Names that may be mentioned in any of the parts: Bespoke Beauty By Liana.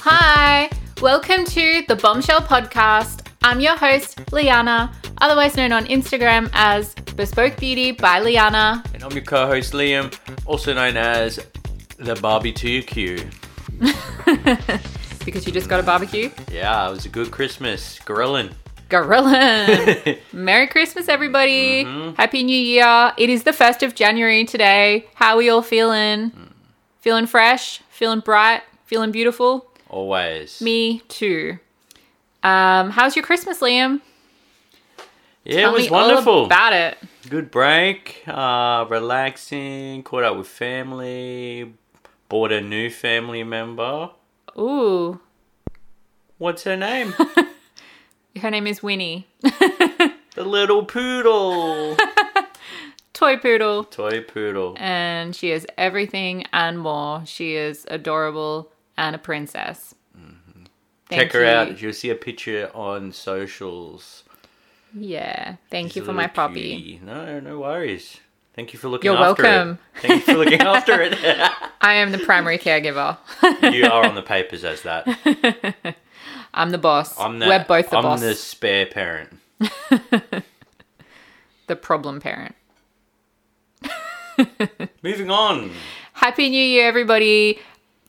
Hi, welcome to the Bombshell Podcast. I'm your host, Liana, otherwise known on Instagram as Bespoke Beauty by Liana. And I'm your co-host, Liam, also known as the Barbecue. Because you just got a barbecue? Yeah, it was a good Christmas. Grilling. Merry Christmas, everybody. Mm-hmm. Happy New Year. It is the 1st of January today. How are we all feeling? Mm. Feeling fresh? Feeling bright? Feeling beautiful? Always. Me too. How's your Christmas, Liam? Yeah, it was wonderful. All about it. Good break. Relaxing. Caught up with family. Bought a new family member. Ooh. What's her name? Her name is Winnie. The little poodle. Toy poodle. And she is everything and more. She is adorable and a princess. Mm-hmm. Check her out. You'll see a picture on socials. Yeah. She's you for my puppy. No worries. Thank you for looking after it. You're welcome. Thank you for looking after it. I am the primary caregiver. You are on the papers as that. I'm the boss. We're both the boss. I'm the spare parent. The problem parent. Moving on. Happy New Year, everybody.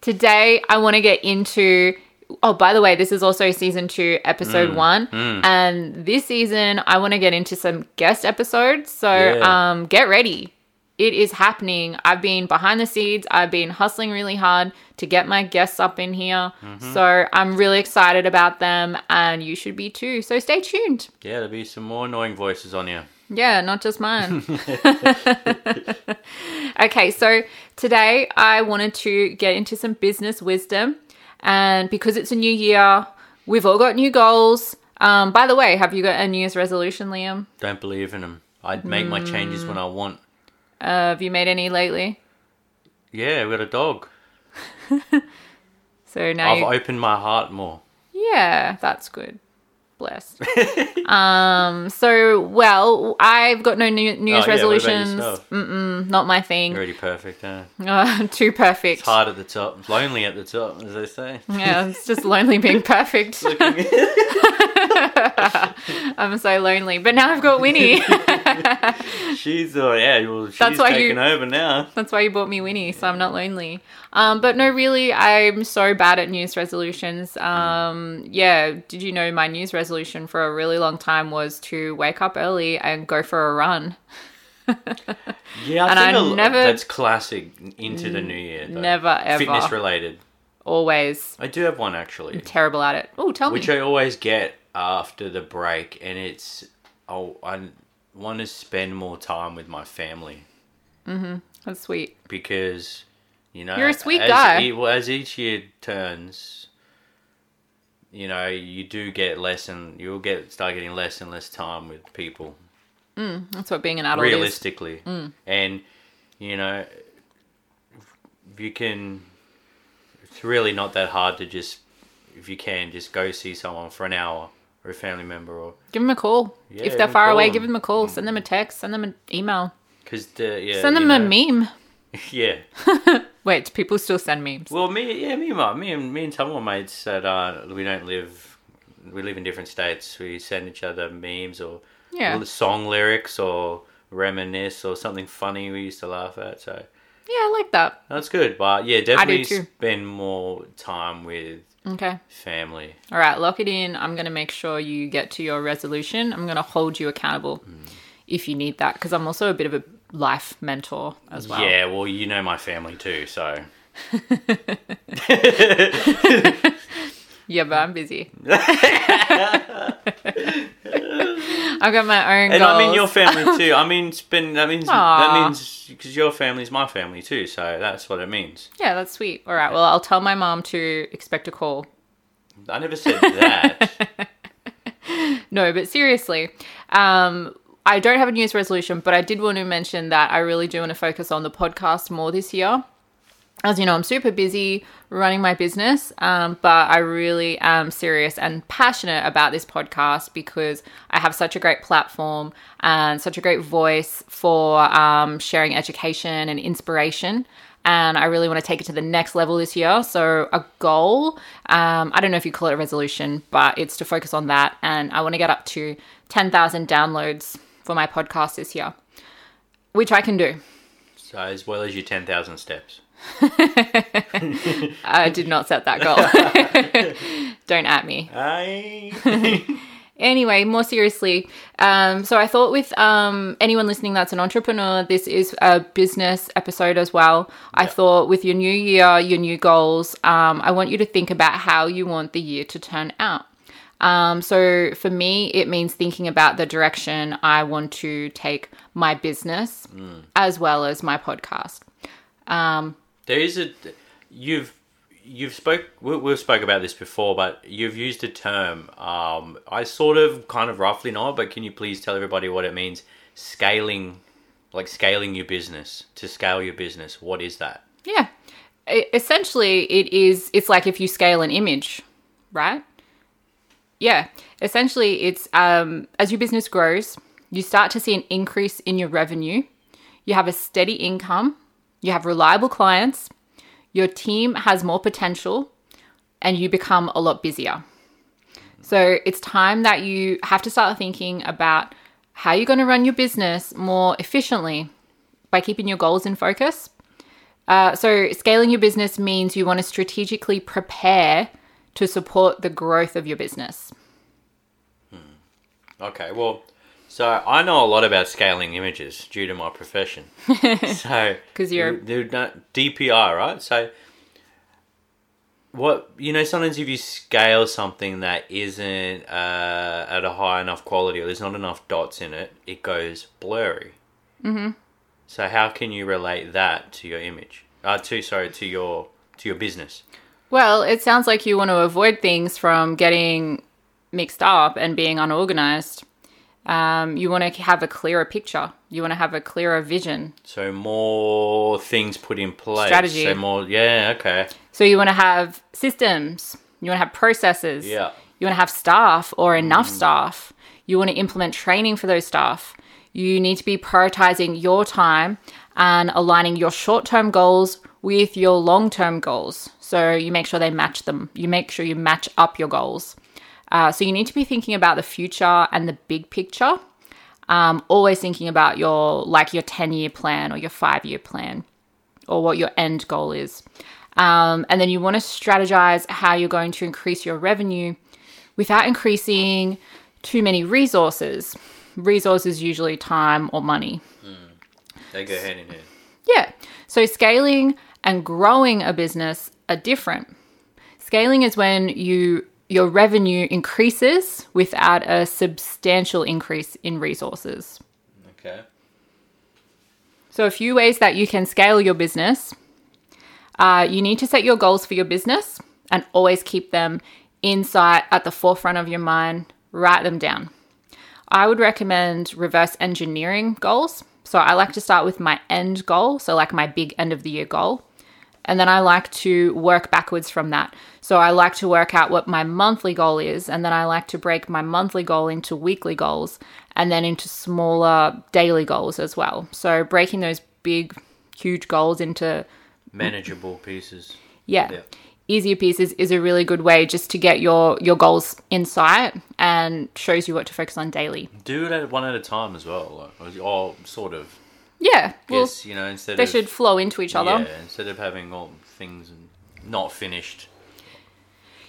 Today, I want to get into... Oh, by the way, this is also season 2, episode 1. Mm. And this season, I want to get into some guest episodes. So get ready. It is happening. I've been behind the scenes. I've been hustling really hard to get my guests up in here. Mm-hmm. So I'm really excited about them and you should be too. So stay tuned. Yeah, there'll be some more annoying voices on here. Yeah, not just mine. Okay, so today I wanted to get into some business wisdom. And because it's a new year, we've all got new goals. By the way, have you got a New Year's resolution, Liam? Don't believe in them. I'd make my changes when I want. Have you made any lately? Yeah, I've got a dog. So now I've opened my heart more. Yeah, that's good. Blessed. I've got no New Year's resolutions. Not my thing. You're already perfect, huh? Too perfect. It's hard at the top. It's lonely at the top, as they say. Yeah, it's just lonely being perfect. I'm so lonely. But now I've got Winnie. She's taking over now. That's why you bought me Winnie, so I'm not lonely. But no, really, I'm so bad at New Year's resolutions. Did you know my New Year's resolution for a really long time was to wake up early and go for a run? That's classic into the new year. Though. Never, ever. Fitness related. Always. I do have one, actually. I'm terrible at it. Oh, tell me. Which I always get after the break, and it's... Oh, I want to spend more time with my family. Mm-hmm. That's sweet. Because... you're a sweet guy. As each year turns, you do get start getting less and less time with people. That's what being an adult is. Realistically. And, it's really not that hard to just, if you can, just go see someone for an hour or a family member. Or give them a call. Yeah, if they're far away, give them a call. Send them a text. Send them an email. Send them a meme. Yeah. Wait, people still send memes? Well, me and some of my mates said we live in different states. We send each other memes or song lyrics or reminisce or something funny we used to laugh at. So yeah, I like that. That's good. But yeah, definitely spend more time with family. All right, lock it in. I'm going to make sure you get to your resolution. I'm going to hold you accountable if you need that, because I'm also a bit of a life mentor as well. Yeah, well, my family too, so. Yeah, but I'm busy. I've got my own goals. And I mean your family too. That means because your family's my family too, so that's what it means. Yeah, that's sweet. All right, well, I'll tell my mom to expect a call. I never said that. No, but seriously, I don't have a New Year's resolution, but I did want to mention that I really do want to focus on the podcast more this year. As you know, I'm super busy running my business, but I really am serious and passionate about this podcast because I have such a great platform and such a great voice for sharing education and inspiration. And I really want to take it to the next level this year. So a goal, I don't know if you call it a resolution, but it's to focus on that. And I want to get up to 10,000 downloads for my podcast this year, which I can do. So as well as your 10,000 steps. I did not set that goal. Don't at me. Anyway, more seriously, so I thought with anyone listening that's an entrepreneur, this is a business episode as well. Yep. I thought with your new year, your new goals, I want you to think about how you want the year to turn out. So for me, it means thinking about the direction I want to take my business as well as my podcast. We've spoke about this before, but you've used a term, I sort of kind of roughly know, but can you please tell everybody what it means? Scaling your business, to scale your business. What is that? Yeah. It's like if you scale an image, right? Yeah. Essentially it's, as your business grows, you start to see an increase in your revenue. You have a steady income. You have reliable clients, your team has more potential, and you become a lot busier. So it's time that you have to start thinking about how you're going to run your business more efficiently by keeping your goals in focus. So scaling your business means you want to strategically prepare to support the growth of your business. Okay, well... So I know a lot about scaling images due to my profession. So because you're DPI, right? So what sometimes if you scale something that isn't at a high enough quality or there's not enough dots in it, it goes blurry. Mm-hmm. So how can you relate that to your image? To your business. Well, it sounds like you want to avoid things from getting mixed up and being unorganized. You want to have a clearer picture. You want to have a clearer vision. So more things put in place. Strategy. So more, yeah, okay. So you want to have systems. You want to have processes. Yeah. You want to have staff or enough staff. You want to implement training for those staff. You need to be prioritizing your time and aligning your short-term goals with your long-term goals. So you make sure they match them. You make sure you match up your goals. So you need to be thinking about the future and the big picture, always thinking about your 10-year plan or your 5-year plan or what your end goal is. And then you want to strategize how you're going to increase your revenue without increasing too many resources. Resources usually time or money. They go hand in hand. Yeah. So scaling and growing a business are different. Scaling is when your revenue increases without a substantial increase in resources. Okay. So a few ways that you can scale your business. You need to set your goals for your business and always keep them at the forefront of your mind. Write them down. I would recommend reverse engineering goals. So I like to start with my end goal, so like my big end of the year goal. And then I like to work backwards from that. So I like to work out what my monthly goal is. And then I like to break my monthly goal into weekly goals and then into smaller daily goals as well. So breaking those big, huge goals into... manageable pieces. Yeah. Easier pieces is a really good way just to get your goals in sight and shows you what to focus on daily. Do it at one at a time as well. Or sort of. Yeah, well, yes, instead they should flow into each other. Yeah, instead of having all things not finished.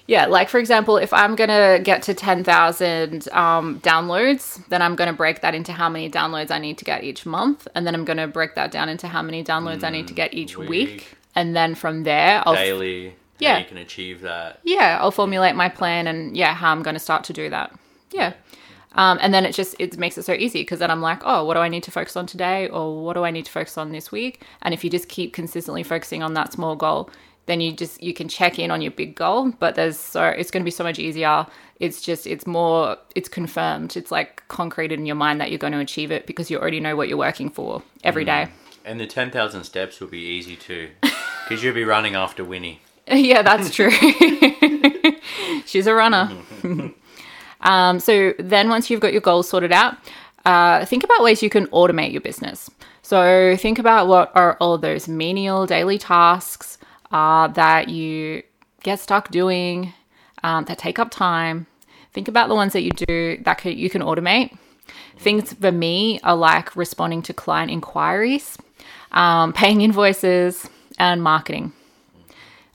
Yeah, like for example, if I'm going to get to 10,000 downloads, then I'm going to break that into how many downloads I need to get each month. And then I'm going to break that down into how many downloads I need to get each week. And then from there, daily, yeah, you can achieve that. Yeah, I'll formulate my plan and how I'm going to start to do that. Yeah. And then it makes it so easy because then I'm like, oh, what do I need to focus on today? Or what do I need to focus on this week? And if you just keep consistently focusing on that small goal, then you can check in on your big goal, but it's going to be so much easier. It's confirmed. It's like concreted in your mind that you're going to achieve it because you already know what you're working for every day. And the 10,000 steps will be easy too. Because you'll be running after Winnie. Yeah, that's true. She's a runner. So then once you've got your goals sorted out, think about ways you can automate your business. So think about what are all those menial daily tasks that you get stuck doing, that take up time. Think about the ones that you do that you can automate. Things for me are like responding to client inquiries, paying invoices, and marketing.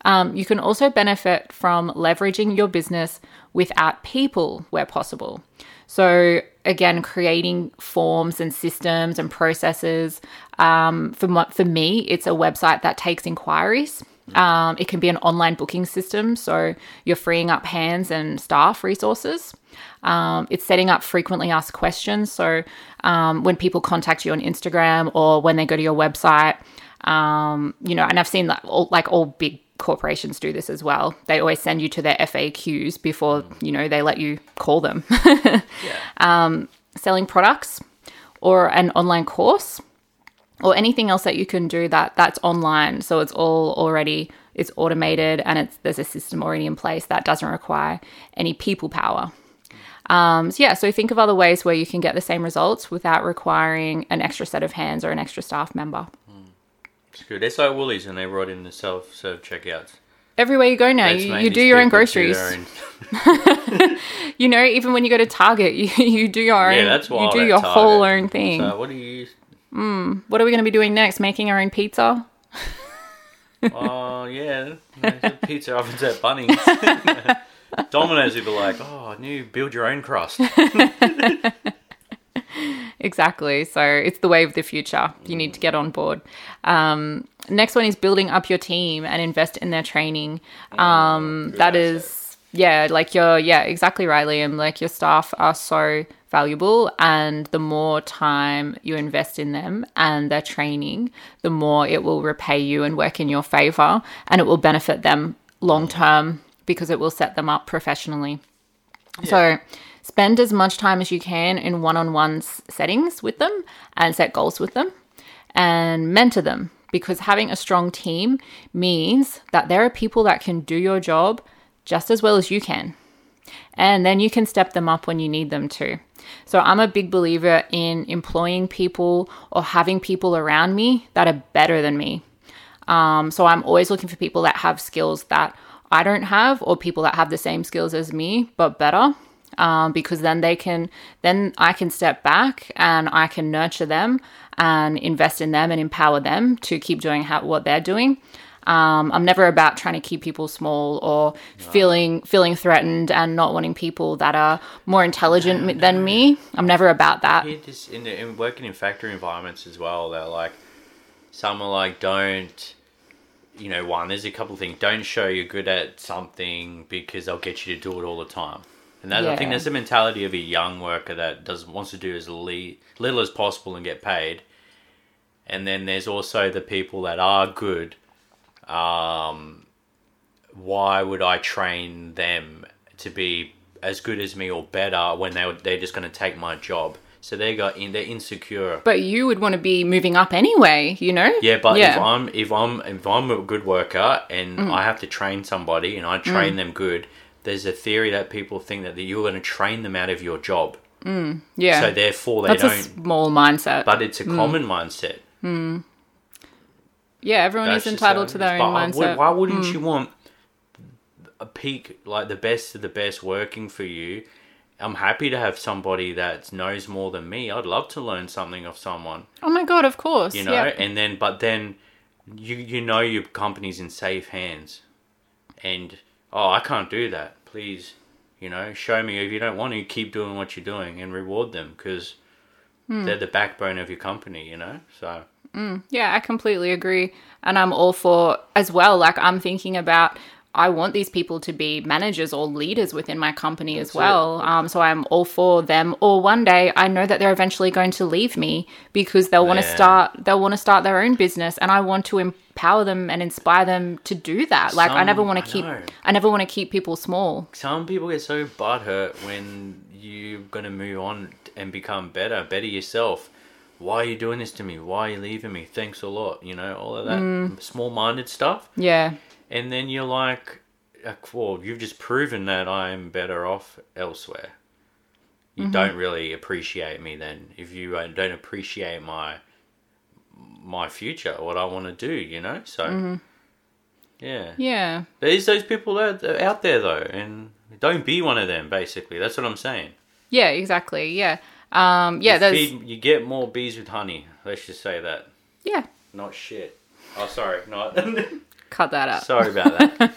You can also benefit from leveraging your business without people where possible. So again, creating forms and systems and processes. For me, it's a website that takes inquiries. It can be an online booking system, so you're freeing up hands and staff resources. It's setting up frequently asked questions, so when people contact you on Instagram or when they go to your website, and I've seen that all big corporations do this as well. They always send you to their FAQs before, they let you call them. Yeah. Selling products or an online course or anything else that you can do that's online. So it's it's automated and there's a system already in place that doesn't require any people power. So think of other ways where you can get the same results without requiring an extra set of hands or an extra staff member. It's good. It's like Woolies, and they brought in the self-serve checkouts. Everywhere you go now, you do your own groceries. Even when you go to Target, you do your own. Yeah, that's wild. You do your whole own thing. So what do you use? What are we going to be doing next? Making our own pizza? Oh, yeah. Pizza ovens at Bunnings. Domino's would be like, oh, new build your own crust. Exactly. So it's the way of the future. You need to get on board. Next one is building up your team and invest in their training. Exactly right, Liam. Like your staff are so valuable, and the more time you invest in them and their training, the more it will repay you and work in your favor, and it will benefit them long term because it will set them up professionally. Yeah. So spend as much time as you can in one-on-one settings with them and set goals with them and mentor them, because having a strong team means that there are people that can do your job just as well as you can. And then you can step them up when you need them to. So I'm a big believer in employing people or having people around me that are better than me. So I'm always looking for people that have skills that I don't have, or people that have the same skills as me but better. Because then I can step back and I can nurture them and invest in them and empower them to keep doing what they're doing. I'm never about trying to keep people small or feeling threatened and not wanting people that are more intelligent than me. I'm never about that. You just, in working in factory environments as well, they're like, some are like, don't. One, there's a couple of things. Don't show you're good at something because they'll get you to do it all the time. And I think that's the mentality of a young worker that wants to do as little as possible and get paid. And then there's also the people that are good. Why would I train them to be as good as me or better when they're just going to take my job? So they're insecure. But you would want to be moving up anyway, Yeah, but if I'm a good worker and I have to train somebody and I train them good. There's a theory that people think that you're going to train them out of your job. Yeah. So therefore that's a small mindset. But it's a common mindset. Yeah, everyone is entitled to their own mindset. Why wouldn't you want a peak, like the best of the best working for you? I'm happy to have somebody that knows more than me. I'd love to learn something off someone. Oh my God, of course. And then your company's in safe hands. And... oh, I can't do that. Please, show me. If you don't want to, keep doing what you're doing and reward them, because they're the backbone of your company, so. Yeah, I completely agree. And I'm all for as well. Like I'm thinking about, I want these people to be managers or leaders within my company as well. So I'm all for them. Or one day I know that they're eventually going to leave me because they'll want to start their own business, and I want to empower them and inspire them to do that. Like I never want to keep people small. Some people get so butthurt when you're going to move on and become better yourself. why are you doing this to me? Why are you leaving me? Thanks a lot. You know, all of that small-minded stuff. Yeah. And then you're like, well, you've just proven that I'm better off elsewhere. You don't really appreciate me then. If you don't appreciate my future, what I want to do, you know? So, yeah. Yeah. There's those people out there, though, and don't be one of them, basically. That's what I'm saying. Yeah, exactly, yeah. You get more bees with honey. Let's just say that. Yeah. Not shit. Oh, sorry. Not. Cut that out. Sorry about that.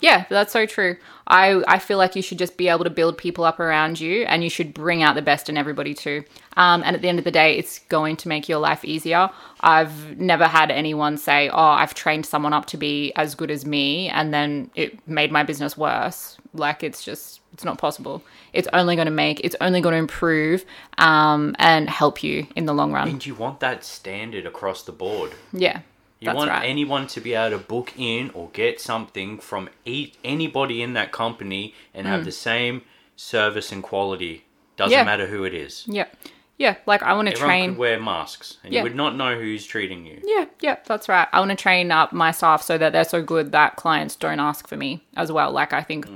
Yeah, that's so true. I feel like you should just be able to build people up around you, and you should bring out the best in everybody too. And at the end of the day, it's going to make your life easier. I've never had anyone say, oh, I've trained someone up to be as good as me, and then it made my business worse. Like, it's just, it's not possible. It's only going to improve and help you in the long run. And you want that standard across the board. Yeah. You want anyone to be able to book in or get something from anybody in that company and have the same service and quality. Doesn't matter who it is. Yeah. Yeah. Like, I want to train. Everyone could wear masks and you would not know who's treating you. Yeah. Yeah. That's right. I want to train up my staff so that they're so good that clients don't ask for me as well. Like, I think,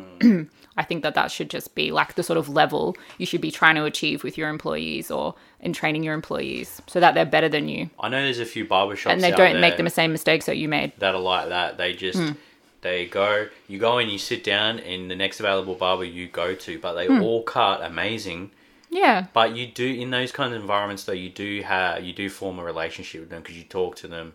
I think that should just be like the sort of level you should be trying to achieve with your employees or in training your employees so that they're better than you. I know there's a few barbershops and they don't make the same mistakes that you made. That are like that. They just, you go and you sit down in the next available barber you go to, but they all cut amazing. Yeah. But you do, in those kinds of environments though, you do form a relationship with them because you talk to them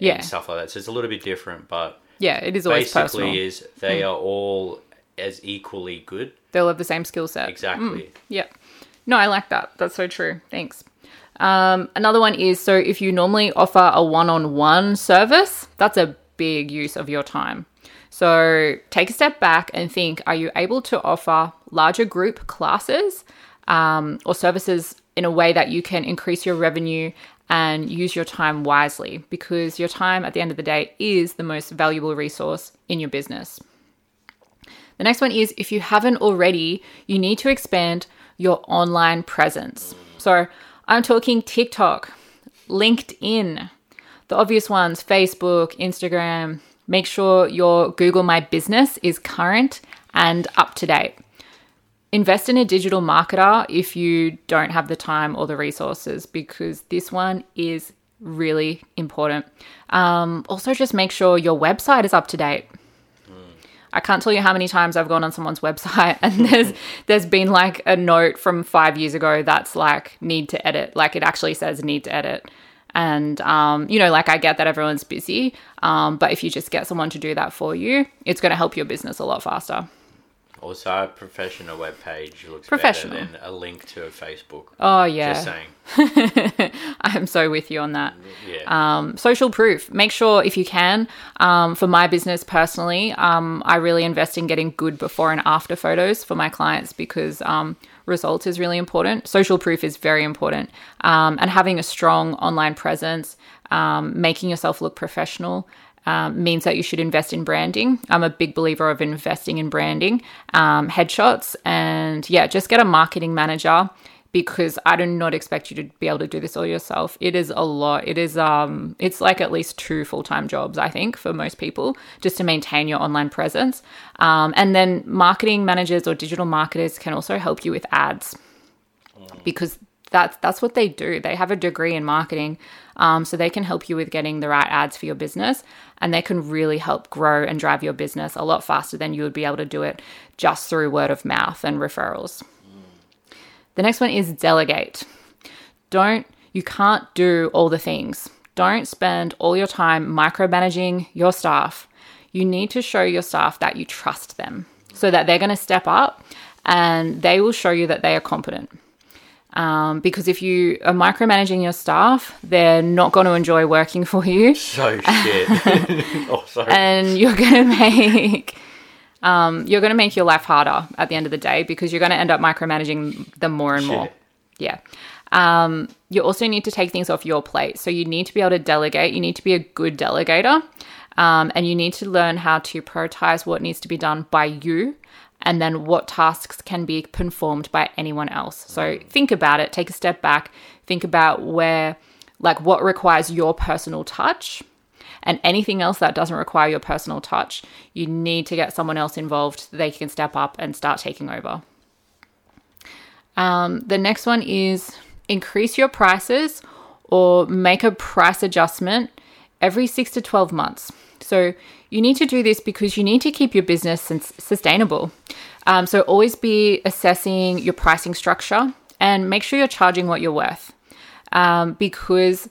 and stuff like that. So it's a little bit different, but yeah, it is always personal. Basically is they are all as equally good. They'll have the same skill set. Exactly. Yeah. No, I like that. That's so true. Thanks. Another one is, so if you normally offer a one-on-one service, that's a big use of your time. So take a step back and think, are you able to offer larger group classes or services in a way that you can increase your revenue and use your time wisely? Because your time at the end of the day is the most valuable resource in your business. The next one is, if you haven't already, you need to expand your online presence. So I'm talking TikTok, LinkedIn, the obvious ones, Facebook, Instagram. Make sure your Google My Business is current and up to date. Invest in a digital marketer if you don't have the time or the resources, because this one is really important. Also, just make sure your website is up to date. I can't tell you how many times I've gone on someone's website and there's been like a note from 5 years ago that's like, need to edit. Like, it actually says need to edit. And, you know, like, I get that everyone's busy, but if you just get someone to do that for you, it's going to help your business a lot faster. Also, a professional webpage looks better than a link to a Facebook. Oh, yeah. Just saying. I'm so with you on that. Yeah. Social proof. Make sure, if you can, for my business personally, I really invest in getting good before and after photos for my clients because results is really important. Social proof is very important. And having a strong online presence, making yourself look professional, means that you should invest in branding. I'm a big believer of investing in branding, headshots, and just get a marketing manager because I do not expect you to be able to do this all yourself. It is a lot. It is, it's like at least 2 full-time jobs, I think, for most people, just to maintain your online presence. And then marketing managers or digital marketers can also help you with ads because that's what they do. They have a degree in marketing, so they can help you with getting the right ads for your business, and they can really help grow and drive your business a lot faster than you would be able to do it just through word of mouth and referrals. The next one is delegate. You can't do all the things. Don't spend all your time micromanaging your staff. You need to show your staff that you trust them so that they're going to step up and they will show you that they are competent. Because if you are micromanaging your staff, they're not going to enjoy working for you. So shit. Oh, sorry. And you're going to make your life harder at the end of the day because you're going to end up micromanaging them more and more. Yeah. You also need to take things off your plate. So you need to be able to delegate. You need to be a good delegator. And you need to learn how to prioritize what needs to be done by you and then what tasks can be performed by anyone else. So think about it, take a step back, think about where, like what requires your personal touch, and anything else that doesn't require your personal touch, you need to get someone else involved. They can step up and start taking over. The next one is increase your prices or make a price adjustment every 6 to 12 months. So you need to do this because you need to keep your business sustainable. So always be assessing your pricing structure and make sure you're charging what you're worth, because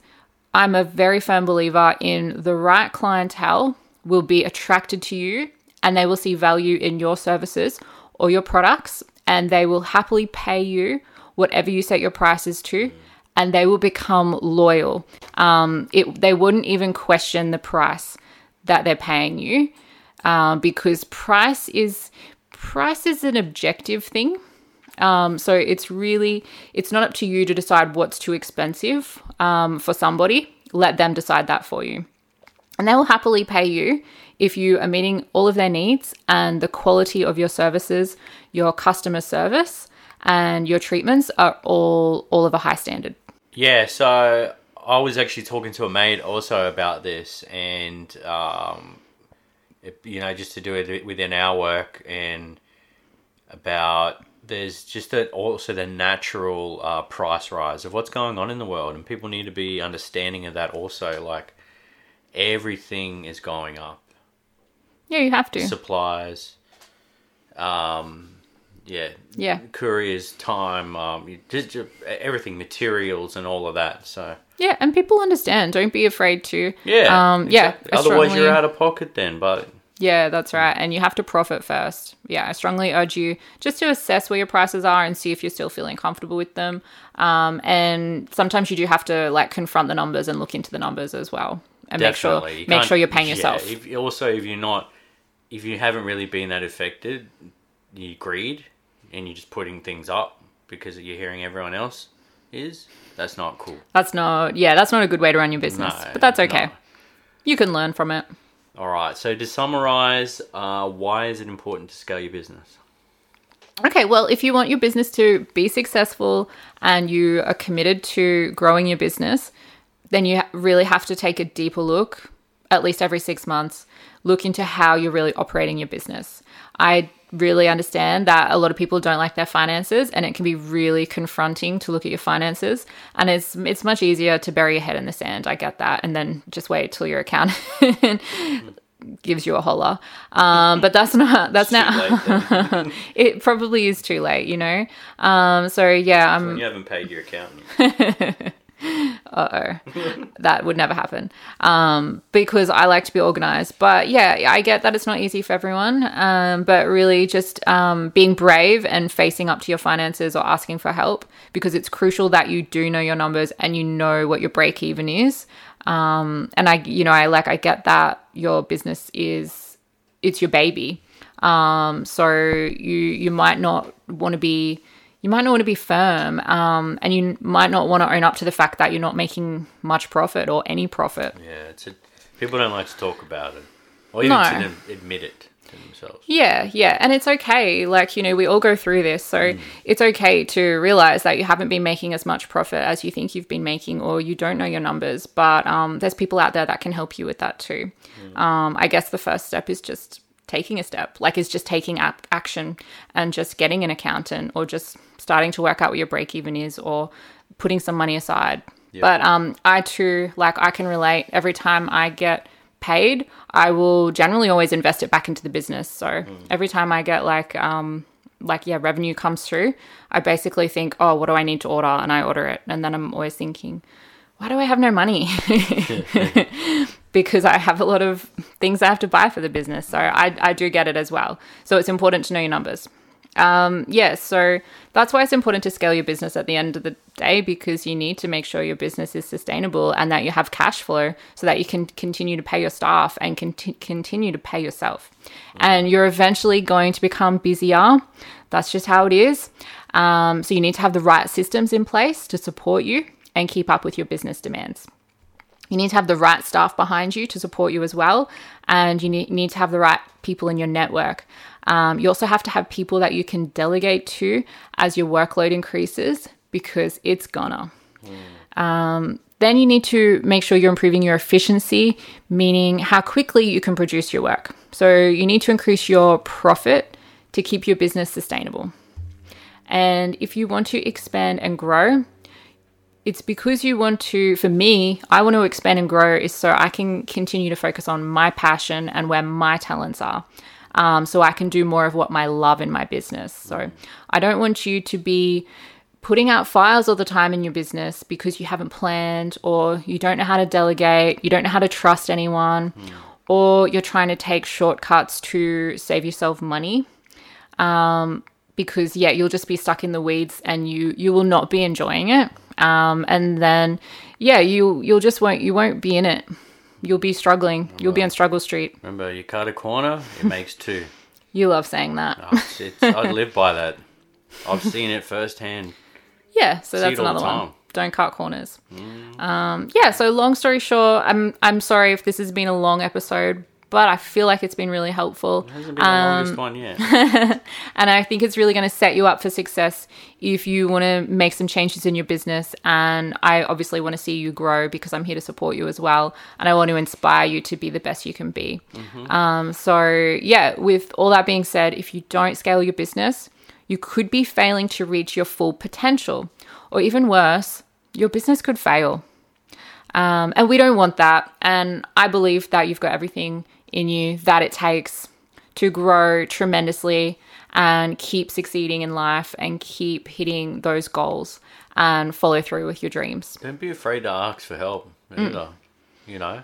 I'm a very firm believer in the right clientele will be attracted to you and they will see value in your services or your products, and they will happily pay you whatever you set your prices to, and they will become loyal. They wouldn't even question the price that they're paying you, because price is an objective thing. So it's not up to you to decide what's too expensive for somebody. Let them decide that for you. And they will happily pay you if you are meeting all of their needs and the quality of your services, your customer service, and your treatments are all of a high standard. Yeah, so I was actually talking to a mate also about this, and just to do it within our work, and about there's just also the natural price rise of what's going on in the world, and people need to be understanding of that also. Like everything is going up. Yeah, you have to. Supplies. Yeah. Couriers, time, just everything, materials, and all of that. So yeah, and people understand. Don't be afraid to. Yeah. Exactly. Yeah. Otherwise, you're out of pocket then. But yeah, that's right. And you have to profit first. Yeah, I strongly urge you just to assess where your prices are and see if you're still feeling comfortable with them. And sometimes you do have to confront the numbers and look into the numbers as well, and definitely make sure you're paying yourself. If you haven't really been that affected, you greed. And you're just putting things up because you're hearing everyone else is, that's not cool. That's not a good way to run your business, but that's okay. No. You can learn from it. All right. So to summarize, why is it important to scale your business? Okay. Well, if you want your business to be successful and you are committed to growing your business, then you really have to take a deeper look, at least every 6 months, look into how you're really operating your business. I really understand that a lot of people don't like their finances, and it can be really confronting to look at your finances, and it's much easier to bury your head in the sand. I get that, and then just wait till your accountant gives you a holler. But that's not it probably is too late, you know. So yeah, that's when you haven't paid your accountant. Uh-oh. That would never happen, because I like to be organized. But yeah, I get that it's not easy for everyone, but really just being brave and facing up to your finances or asking for help, because it's crucial that you do know your numbers and you know what your break even is. And I get that your business it's your baby. So you might not want to be firm, and you might not want to own up to the fact that you're not making much profit or any profit. Yeah, people don't like to talk about it or even to admit it to themselves. Yeah, and it's okay. We all go through this, so it's okay to realize that you haven't been making as much profit as you think you've been making, or you don't know your numbers. But there's people out there that can help you with that too. I guess the first step is just taking a step, taking action and just getting an accountant, or just starting to work out what your break even is, or putting some money aside. Yep. But I too, I can relate. Every time I get paid, I will generally always invest it back into the business. So every time I get revenue comes through, I basically think, oh, what do I need to order? And I order it. And then I'm always thinking, why do I have no money? Because I have a lot of things I have to buy for the business. So I do get it as well. So it's important to know your numbers. So that's why it's important to scale your business at the end of the day, because you need to make sure your business is sustainable and that you have cash flow so that you can continue to pay your staff and continue to pay yourself. And you're eventually going to become busier. That's just how it is. So you need to have the right systems in place to support you and keep up with your business demands. You need to have the right staff behind you to support you as well. And you need to have the right people in your network. You also have to have people that you can delegate to as your workload increases, because it's gonna. Then you need to make sure you're improving your efficiency, meaning how quickly you can produce your work. So you need to increase your profit to keep your business sustainable. And if you want to expand and grow, it's because you want to, for me, I want to expand and grow is so I can continue to focus on my passion and where my talents are. So I can do more of what I love in my business. So I don't want you to be putting out fires all the time in your business because you haven't planned, or you don't know how to delegate, you don't know how to trust anyone, or you're trying to take shortcuts to save yourself money. Because you'll just be stuck in the weeds and you will not be enjoying it. And then you'll just won't be in it. You'll be struggling. Remember, you'll be on struggle street. Remember, you cut a corner, it makes two. You love saying that. I live by that. I've seen it firsthand. Yeah, so that's another one. Don't cut corners. So long story short, I'm sorry if this has been a long episode, but I feel like it's been really helpful. It hasn't been the longest one yet. And I think it's really going to set you up for success if you want to make some changes in your business. And I obviously want to see you grow, because I'm here to support you as well. And I want to inspire you to be the best you can be. With all that being said, if you don't scale your business, you could be failing to reach your full potential, or even worse, your business could fail. And we don't want that. And I believe that you've got everything in you that it takes to grow tremendously and keep succeeding in life and keep hitting those goals and follow through with your dreams. Don't be afraid to ask for help either, you know?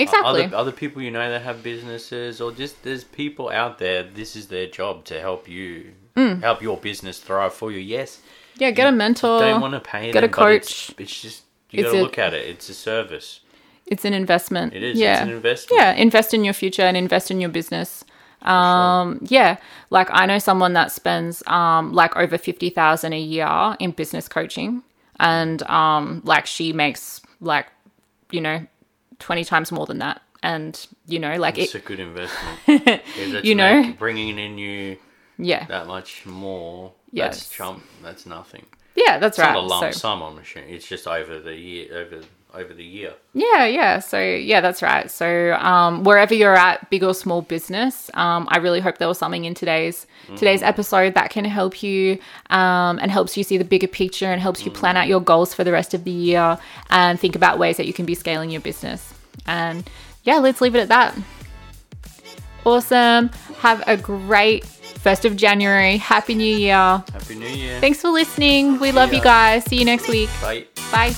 Exactly. Other people you know that have businesses, or just there's people out there, this is their job to help you, help your business thrive for you. Yes. Yeah, get a mentor. Don't want to pay them, a coach. It's just, you got to look at it. It's a service. It's an investment. It is. Yeah. It's an investment. Yeah, invest in your future and invest in your business. Sure. Yeah, like I know someone that spends over $50,000 a year in business coaching, and she makes , 20 times more than that. And, it's a good investment. Bringing in you that much more. Yes. That's chump. That's nothing. Yeah, that's right. It's not a lump sum, I'm assuming. It's just over the year. Over the year. Yeah. So, that's right. So, wherever you're at, big or small business, I really hope there was something in today's episode that can help you, and helps you see the bigger picture, and helps you plan out your goals for the rest of the year, and think about ways that you can be scaling your business. And let's leave it at that. Awesome. Have a great 1st of January. Happy New Year. Happy New Year. Thanks for listening. We love you guys. See you next week. Bye. Bye.